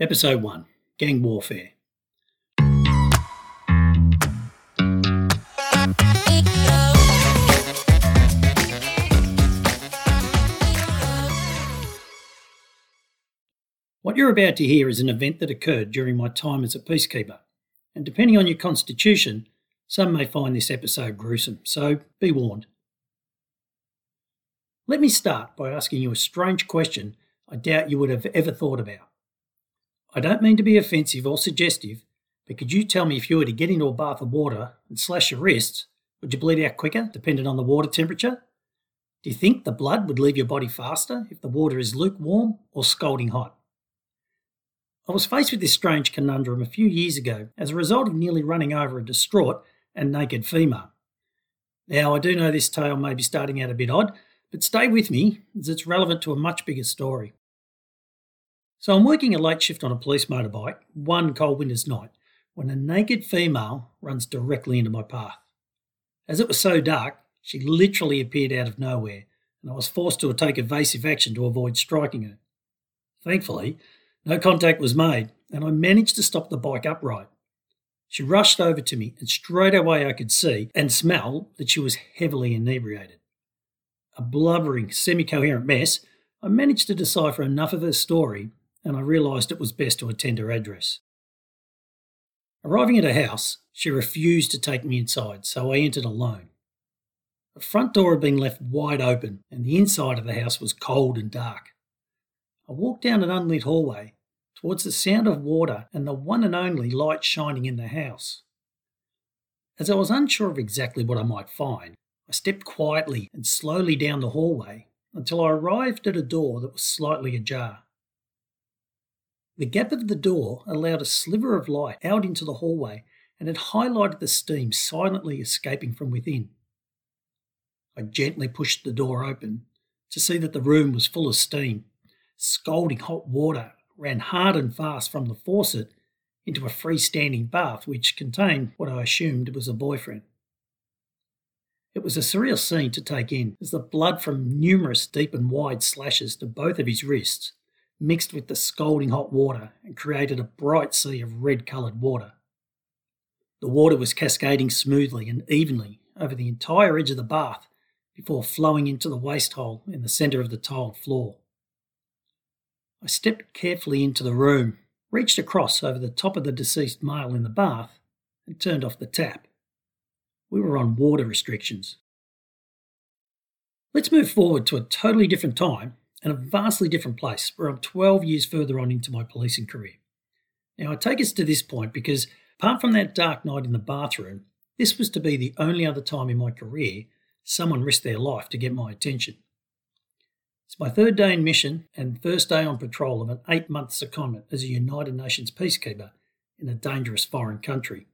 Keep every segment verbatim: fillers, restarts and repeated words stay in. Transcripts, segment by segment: Episode one, Gang Warfare. What you're about to hear is an event that occurred during my time as a peacekeeper, and depending on your constitution, some may find this episode gruesome, so be warned. Let me start by asking you a strange question I doubt you would have ever thought about. I don't mean to be offensive or suggestive, but could you tell me if you were to get into a bath of water and slash your wrists, would you bleed out quicker, depending on the water temperature? Do you think the blood would leave your body faster if the water is lukewarm or scalding hot? I was faced with this strange conundrum a few years ago as a result of nearly running over a distraught and naked female. Now, I do know this tale may be starting out a bit odd, but stay with me as it's relevant to a much bigger story. So I'm working a late shift on a police motorbike one cold winter's night when a naked female runs directly into my path. As it was so dark, she literally appeared out of nowhere and I was forced to take evasive action to avoid striking her. Thankfully, no contact was made and I managed to stop the bike upright. She rushed over to me and straight away I could see and smell that she was heavily inebriated. A blubbering, semi-coherent mess, I managed to decipher enough of her story and I realised it was best to attend her address. Arriving at her house, she refused to take me inside, so I entered alone. The front door had been left wide open, and the inside of the house was cold and dark. I walked down an unlit hallway, towards the sound of water and the one and only light shining in the house. As I was unsure of exactly what I might find, I stepped quietly and slowly down the hallway until I arrived at a door that was slightly ajar. The gap of the door allowed a sliver of light out into the hallway and it highlighted the steam silently escaping from within. I gently pushed the door open to see that the room was full of steam. Scalding hot water ran hard and fast from the faucet into a freestanding bath which contained what I assumed was a boyfriend. It was a surreal scene to take in as the blood from numerous deep and wide slashes to both of his wrists mixed with the scalding hot water and created a bright sea of red-coloured water. The water was cascading smoothly and evenly over the entire edge of the bath before flowing into the waste hole in the centre of the tiled floor. I stepped carefully into the room, reached across over the top of the deceased male in the bath and turned off the tap. We were on water restrictions. Let's move forward to a totally different time and a vastly different place where I'm twelve years further on into my policing career. Now I take us to this point because apart from that dark night in the bathroom, this was to be the only other time in my career someone risked their life to get my attention. It's my third day in mission and first day on patrol of an eight-month secondment as a United Nations Peacekeeper in a dangerous foreign country.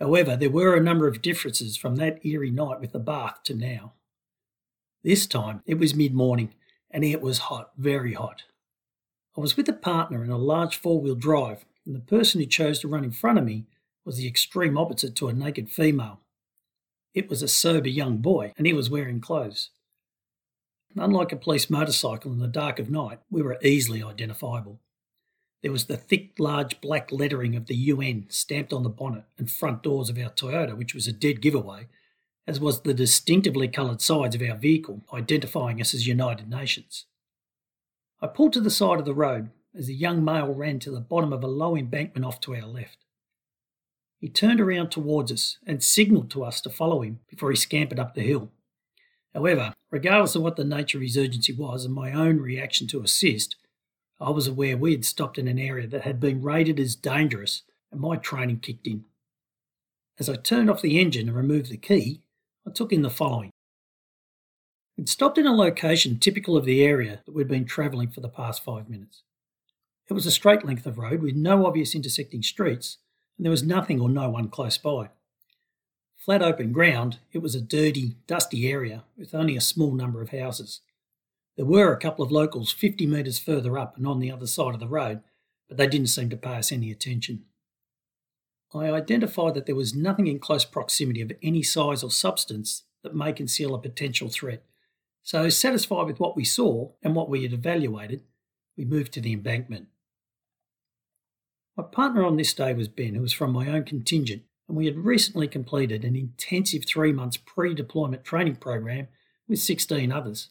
However, there were a number of differences from that eerie night with the bath to now. This time, it was mid-morning and it was hot, very hot. I was with a partner in a large four-wheel drive and the person who chose to run in front of me was the extreme opposite to a naked female. It was a sober young boy and he was wearing clothes. Unlike a police motorcycle in the dark of night, we were easily identifiable. There was the thick, large black lettering of the U N stamped on the bonnet and front doors of our Toyota, which was a dead giveaway, as was the distinctively coloured sides of our vehicle, identifying us as United Nations. I pulled to the side of the road as a young male ran to the bottom of a low embankment off to our left. He turned around towards us and signalled to us to follow him before he scampered up the hill. However, regardless of what the nature of his urgency was and my own reaction to assist, I was aware we had stopped in an area that had been rated as dangerous and my training kicked in. As I turned off the engine and removed the key, I took in the following. We'd stopped in a location typical of the area that we'd been travelling for the past five minutes. It was a straight length of road with no obvious intersecting streets and there was nothing or no one close by. Flat open ground, it was a dirty, dusty area with only a small number of houses. There were a couple of locals fifty metres further up and on the other side of the road, but they didn't seem to pay us any attention. I identified that there was nothing in close proximity of any size or substance that may conceal a potential threat, so satisfied with what we saw and what we had evaluated, we moved to the embankment. My partner on this day was Ben, who was from my own contingent, and we had recently completed an intensive three months pre-deployment training program with sixteen others.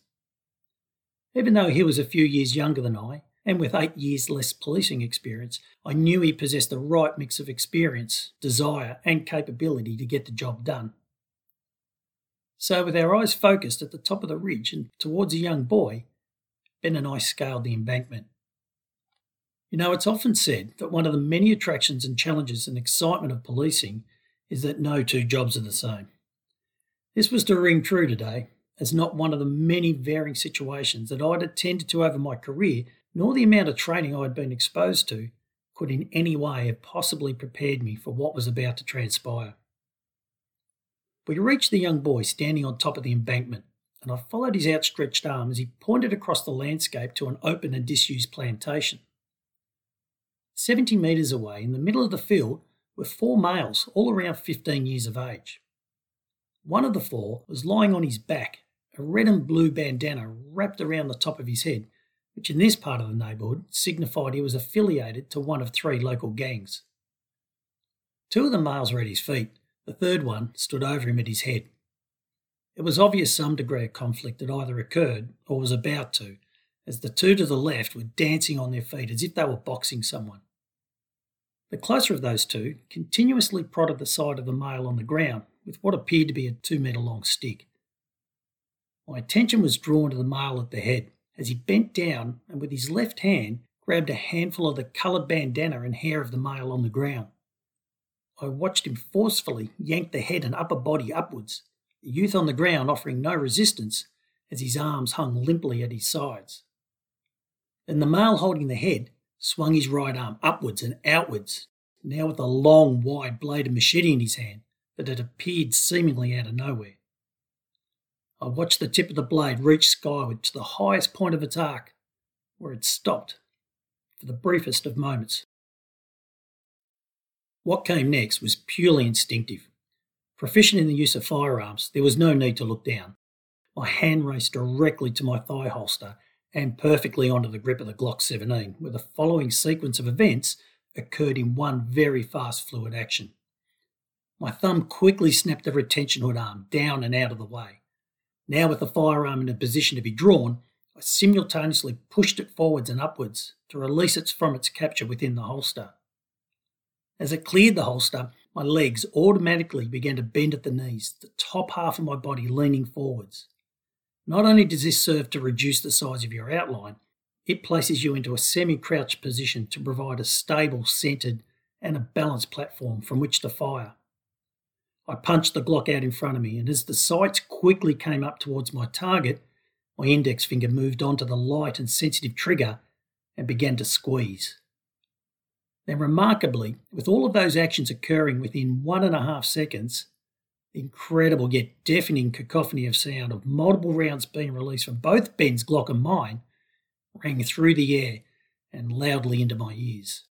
Even though he was a few years younger than I, and with eight years less policing experience, I knew he possessed the right mix of experience, desire, and capability to get the job done. So with our eyes focused at the top of the ridge and towards a young boy, Ben and I scaled the embankment. You know, it's often said that one of the many attractions and challenges and excitement of policing is that no two jobs are the same. This was to ring true today, as not one of the many varying situations that I'd attended to over my career, nor the amount of training I'd been exposed to, could in any way have possibly prepared me for what was about to transpire. We reached the young boy standing on top of the embankment, and I followed his outstretched arm as he pointed across the landscape to an open and disused plantation. Seventy metres away, in the middle of the field, were four males, all around fifteen years of age. One of the four was lying on his back, a red and blue bandana wrapped around the top of his head, which in this part of the neighbourhood signified he was affiliated to one of three local gangs. Two of the males were at his feet, the third one stood over him at his head. It was obvious some degree of conflict had either occurred or was about to, as the two to the left were dancing on their feet as if they were boxing someone. The closer of those two continuously prodded the side of the male on the ground with what appeared to be a two-metre long stick. My attention was drawn to the male at the head as he bent down and with his left hand grabbed a handful of the coloured bandana and hair of the male on the ground. I watched him forcefully yank the head and upper body upwards, the youth on the ground offering no resistance as his arms hung limply at his sides. Then the male holding the head swung his right arm upwards and outwards, now with a long, wide bladed machete in his hand that had appeared seemingly out of nowhere. I watched the tip of the blade reach skyward to the highest point of its arc, where it stopped for the briefest of moments. What came next was purely instinctive. Proficient in the use of firearms, there was no need to look down. My hand raced directly to my thigh holster and perfectly onto the grip of the Glock seventeen, where the following sequence of events occurred in one very fast, fluid action. My thumb quickly snapped the retention hood arm down and out of the way. Now with the firearm in a position to be drawn, I simultaneously pushed it forwards and upwards to release it from its capture within the holster. As it cleared the holster, my legs automatically began to bend at the knees, the top half of my body leaning forwards. Not only does this serve to reduce the size of your outline, it places you into a semi-crouched position to provide a stable, centred and a balanced platform from which to fire. I punched the Glock out in front of me, and as the sights quickly came up towards my target, my index finger moved onto the light and sensitive trigger and began to squeeze. Then remarkably, with all of those actions occurring within one and a half seconds, the incredible yet deafening cacophony of sound of multiple rounds being released from both Ben's Glock and mine rang through the air and loudly into my ears.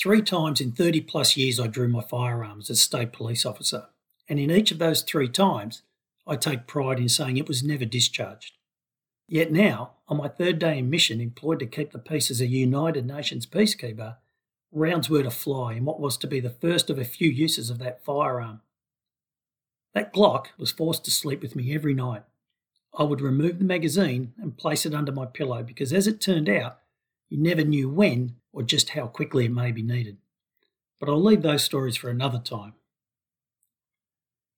Three times in thirty plus years I drew my firearms as state police officer, and in each of those three times I take pride in saying it was never discharged. Yet now, on my third day in mission employed to keep the peace as a United Nations Peacekeeper, rounds were to fly in what was to be the first of a few uses of that firearm. That Glock was forced to sleep with me every night. I would remove the magazine and place it under my pillow because, as it turned out, you never knew when or just how quickly it may be needed. But I'll leave those stories for another time.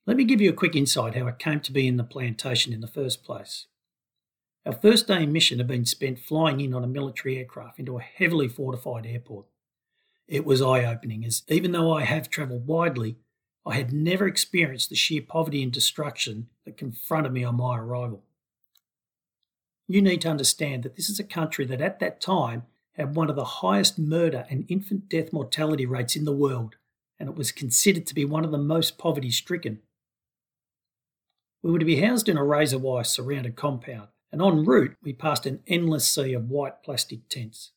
Let me give you a quick insight how it came to be in the plantation in the first place. Our first day in mission had been spent flying in on a military aircraft into a heavily fortified airport. It was eye-opening, as even though I have travelled widely, I had never experienced the sheer poverty and destruction that confronted me on my arrival. You need to understand that this is a country that at that time had one of the highest murder and infant death mortality rates in the world, and it was considered to be one of the most poverty-stricken. We were to be housed in a razor-wire surrounded compound, and en route we passed an endless sea of white plastic tents.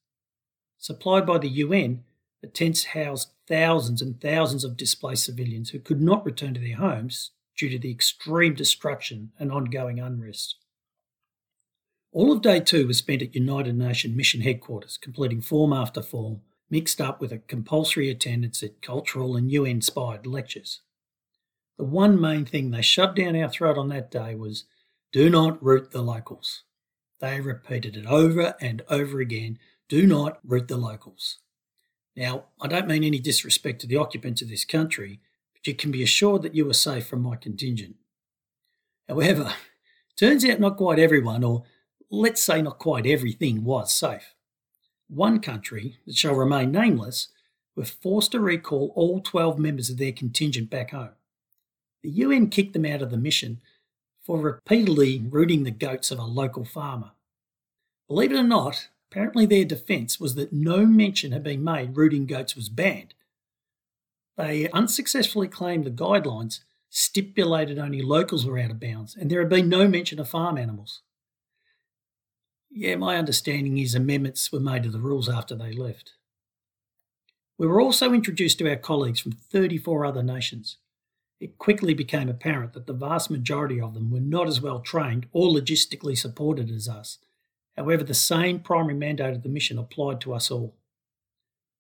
Supplied by the U N, the tents housed thousands and thousands of displaced civilians who could not return to their homes due to the extreme destruction and ongoing unrest. All of day two was spent at United Nations Mission Headquarters, completing form after form, mixed up with a compulsory attendance at cultural and U N-inspired lectures. The one main thing they shoved down our throat on that day was, do not root the locals. They repeated it over and over again, do not root the locals. Now, I don't mean any disrespect to the occupants of this country, but you can be assured that you were safe from my contingent. However, turns out not quite everyone, or let's say not quite everything, was safe. One country, that shall remain nameless, were forced to recall all twelve members of their contingent back home. The U N kicked them out of the mission for repeatedly rooting the goats of a local farmer. Believe it or not, apparently their defence was that no mention had been made rooting goats was banned. They unsuccessfully claimed the guidelines stipulated only locals were out of bounds and there had been no mention of farm animals. Yeah, my understanding is amendments were made to the rules after they left. We were also introduced to our colleagues from thirty-four other nations. It quickly became apparent that the vast majority of them were not as well trained or logistically supported as us. However, the same primary mandate of the mission applied to us all.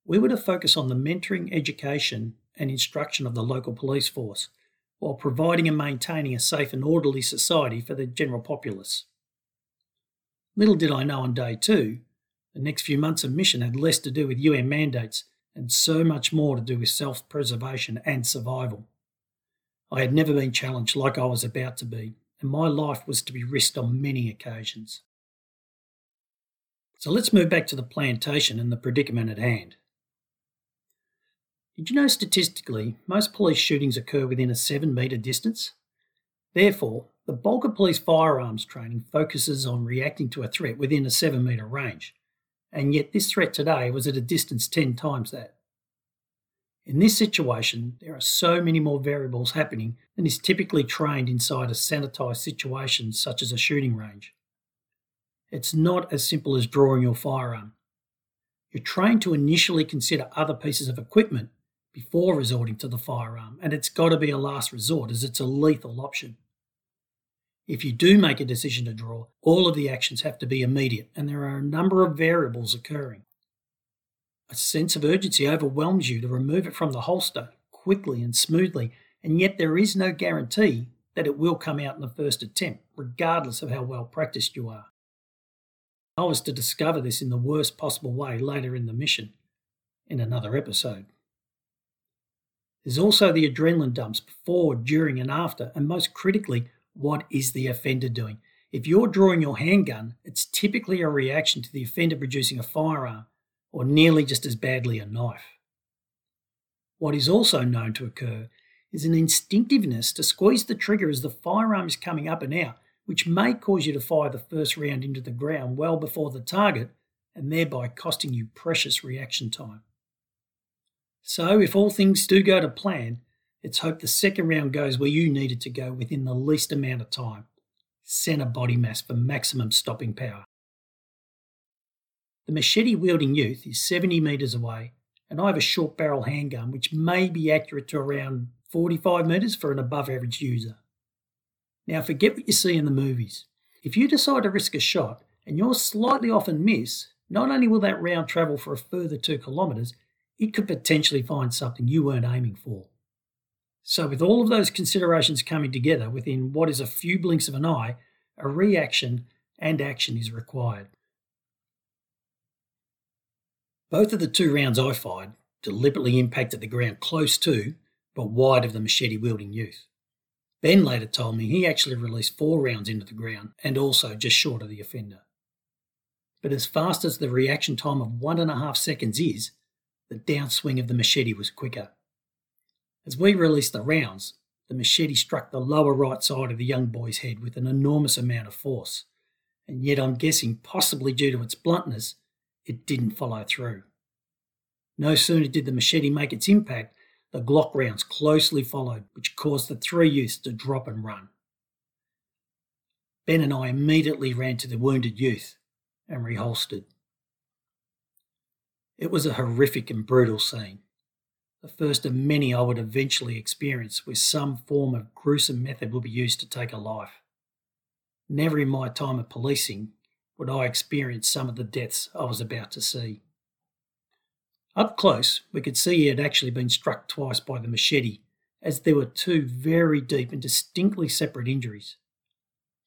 We were to focus on the mentoring, education and instruction of the local police force, while providing and maintaining a safe and orderly society for the general populace. Little did I know on day two, the next few months of mission had less to do with U N mandates and so much more to do with self-preservation and survival. I had never been challenged like I was about to be, and my life was to be risked on many occasions. So let's move back to the plantation and the predicament at hand. Did you know statistically, most police shootings occur within a seven metre distance? Therefore, the bulk of police firearms training focuses on reacting to a threat within a seven metre range, and yet this threat today was at a distance ten times that. In this situation, there are so many more variables happening than is typically trained inside a sanitised situation such as a shooting range. It's not as simple as drawing your firearm. You're trained to initially consider other pieces of equipment before resorting to the firearm, and it's got to be a last resort as it's a lethal option. If you do make a decision to draw, all of the actions have to be immediate, and there are a number of variables occurring. A sense of urgency overwhelms you to remove it from the holster quickly and smoothly, and yet there is no guarantee that it will come out in the first attempt, regardless of how well practiced you are. I was to discover this in the worst possible way later in the mission, in another episode. There's also the adrenaline dumps before, during and after, and most critically, what is the offender doing? If you're drawing your handgun, it's typically a reaction to the offender producing a firearm, or nearly just as badly a knife. What is also known to occur is an instinctiveness to squeeze the trigger as the firearm is coming up and out, which may cause you to fire the first round into the ground well before the target, and thereby costing you precious reaction time. So, if all things do go to plan, it's hoped the second round goes where you need it to go within the least amount of time. Centre body mass for maximum stopping power. The machete-wielding youth is seventy metres away, and I have a short barrel handgun which may be accurate to around forty-five metres for an above-average user. Now forget what you see in the movies. If you decide to risk a shot and you're slightly off and miss, not only will that round travel for a further two kilometres, it could potentially find something you weren't aiming for. So with all of those considerations coming together within what is a few blinks of an eye, a reaction and action is required. Both of the two rounds I fired deliberately impacted the ground close to, but wide of the machete-wielding youth. Ben later told me he actually released four rounds into the ground and also just short of the offender. But as fast as the reaction time of one and a half seconds is, the downswing of the machete was quicker. As we released the rounds, the machete struck the lower right side of the young boy's head with an enormous amount of force, and yet I'm guessing, possibly due to its bluntness, it didn't follow through. No sooner did the machete make its impact, the Glock rounds closely followed, which caused the three youths to drop and run. Ben and I immediately ran to the wounded youth and reholstered. It was a horrific and brutal scene. The first of many I would eventually experience where some form of gruesome method will be used to take a life. Never in my time of policing when I experienced some of the deaths I was about to see. Up close, we could see he had actually been struck twice by the machete, as there were two very deep and distinctly separate injuries.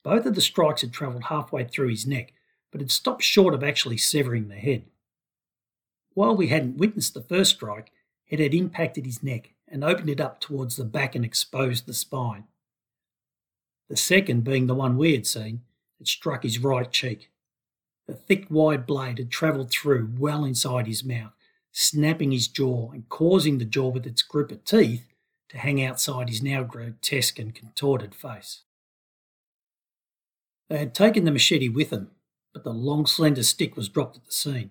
Both of the strikes had travelled halfway through his neck, but had stopped short of actually severing the head. While we hadn't witnessed the first strike, it had impacted his neck and opened it up towards the back and exposed the spine. The second, being the one we had seen, had struck his right cheek. The thick, wide blade had travelled through well inside his mouth, snapping his jaw and causing the jaw with its grip of teeth to hang outside his now grotesque and contorted face. They had taken the machete with them, but the long, slender stick was dropped at the scene.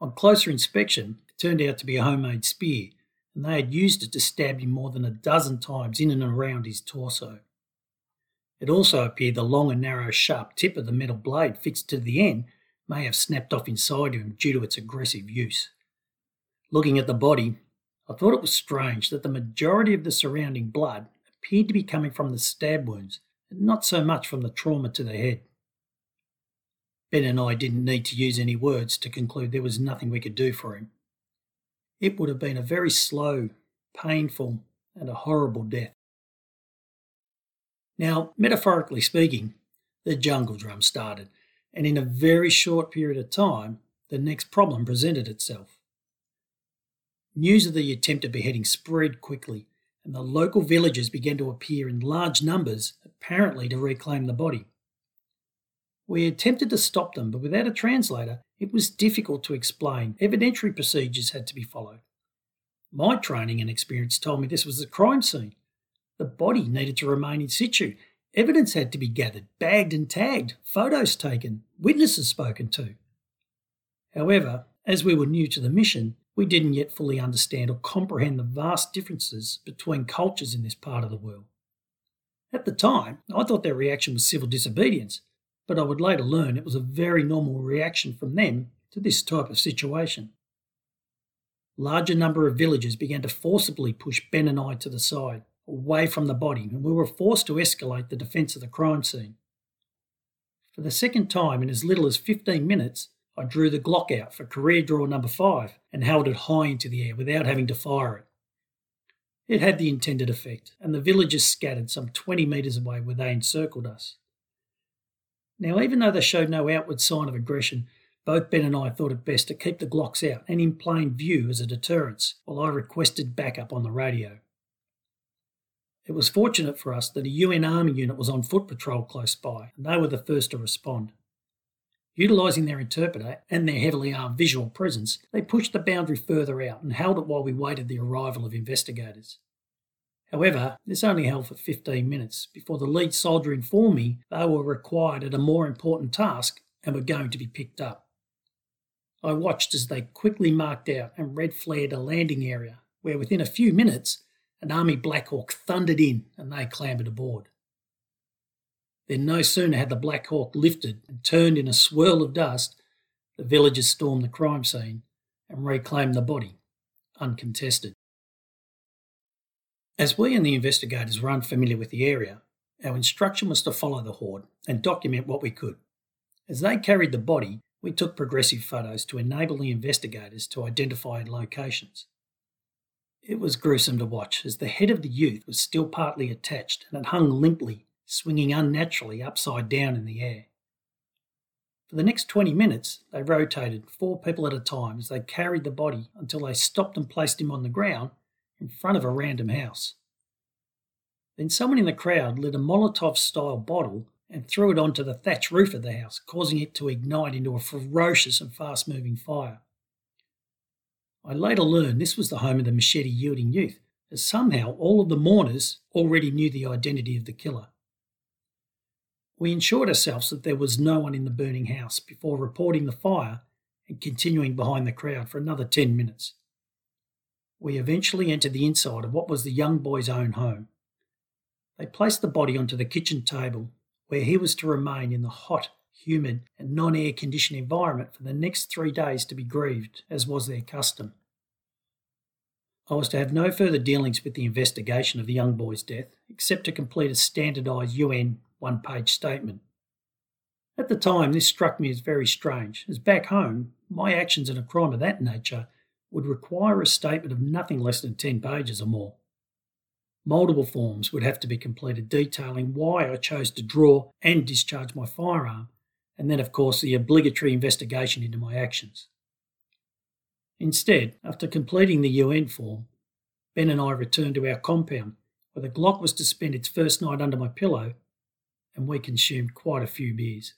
On closer inspection, it turned out to be a homemade spear, and they had used it to stab him more than a dozen times in and around his torso. It also appeared the long and narrow, sharp tip of the metal blade fixed to the end may have snapped off inside him due to its aggressive use. Looking at the body, I thought it was strange that the majority of the surrounding blood appeared to be coming from the stab wounds and not so much from the trauma to the head. Ben and I didn't need to use any words to conclude there was nothing we could do for him. It would have been a very slow, painful, and a horrible death. Now, metaphorically speaking, the jungle drum started, and in a very short period of time, the next problem presented itself. News of the attempted beheading spread quickly, and the local villagers began to appear in large numbers, apparently to reclaim the body. We attempted to stop them, but without a translator, it was difficult to explain. Evidentiary procedures had to be followed. My training and experience told me this was a crime scene. The body needed to remain in situ. Evidence had to be gathered, bagged and tagged, photos taken, witnesses spoken to. However, as we were new to the mission, we didn't yet fully understand or comprehend the vast differences between cultures in this part of the world. At the time, I thought their reaction was civil disobedience, but I would later learn it was a very normal reaction from them to this type of situation. Larger number of villagers began to forcibly push Ben and I to the side, away from the body, and we were forced to escalate the defence of the crime scene. For the second time in as little as fifteen minutes, I drew the Glock out for career draw number five and held it high into the air without having to fire it. It had the intended effect, and the villagers scattered some twenty metres away where they encircled us. Now, even though they showed no outward sign of aggression, both Ben and I thought it best to keep the Glocks out and in plain view as a deterrence, while I requested backup on the radio. It was fortunate for us that a U N Army unit was on foot patrol close by, and they were the first to respond. Utilising their interpreter and their heavily armed visual presence, they pushed the boundary further out and held it while we waited the arrival of investigators. However, this only held for fifteen minutes before the lead soldier informed me they were required at a more important task and were going to be picked up. I watched as they quickly marked out and red flared a landing area where within a few minutes an Army Black Hawk thundered in and they clambered aboard. Then no sooner had the Black Hawk lifted and turned in a swirl of dust, the villagers stormed the crime scene and reclaimed the body, uncontested. As we and the investigators were unfamiliar with the area, our instruction was to follow the horde and document what we could. As they carried the body, we took progressive photos to enable the investigators to identify locations. It was gruesome to watch as the head of the youth was still partly attached and it hung limply, swinging unnaturally upside down in the air. For the next twenty minutes, they rotated four people at a time as they carried the body until they stopped and placed him on the ground in front of a random house. Then someone in the crowd lit a Molotov-style bottle and threw it onto the thatch roof of the house, causing it to ignite into a ferocious and fast-moving fire. I later learned this was the home of the machete-wielding youth, as somehow all of the mourners already knew the identity of the killer. We ensured ourselves that there was no one in the burning house before reporting the fire and continuing behind the crowd for another ten minutes. We eventually entered the inside of what was the young boy's own home. They placed the body onto the kitchen table, where he was to remain in the hot, humid and non-air-conditioned environment for the next three days to be grieved, as was their custom. I was to have no further dealings with the investigation of the young boy's death, except to complete a standardised U N one-page statement. At the time, this struck me as very strange, as back home, my actions in a crime of that nature would require a statement of nothing less than ten pages or more. Multiple forms would have to be completed detailing why I chose to draw and discharge my firearm, and then of course the obligatory investigation into my actions. Instead, after completing the U N form, Ben and I returned to our compound, where the Glock was to spend its first night under my pillow, and we consumed quite a few beers.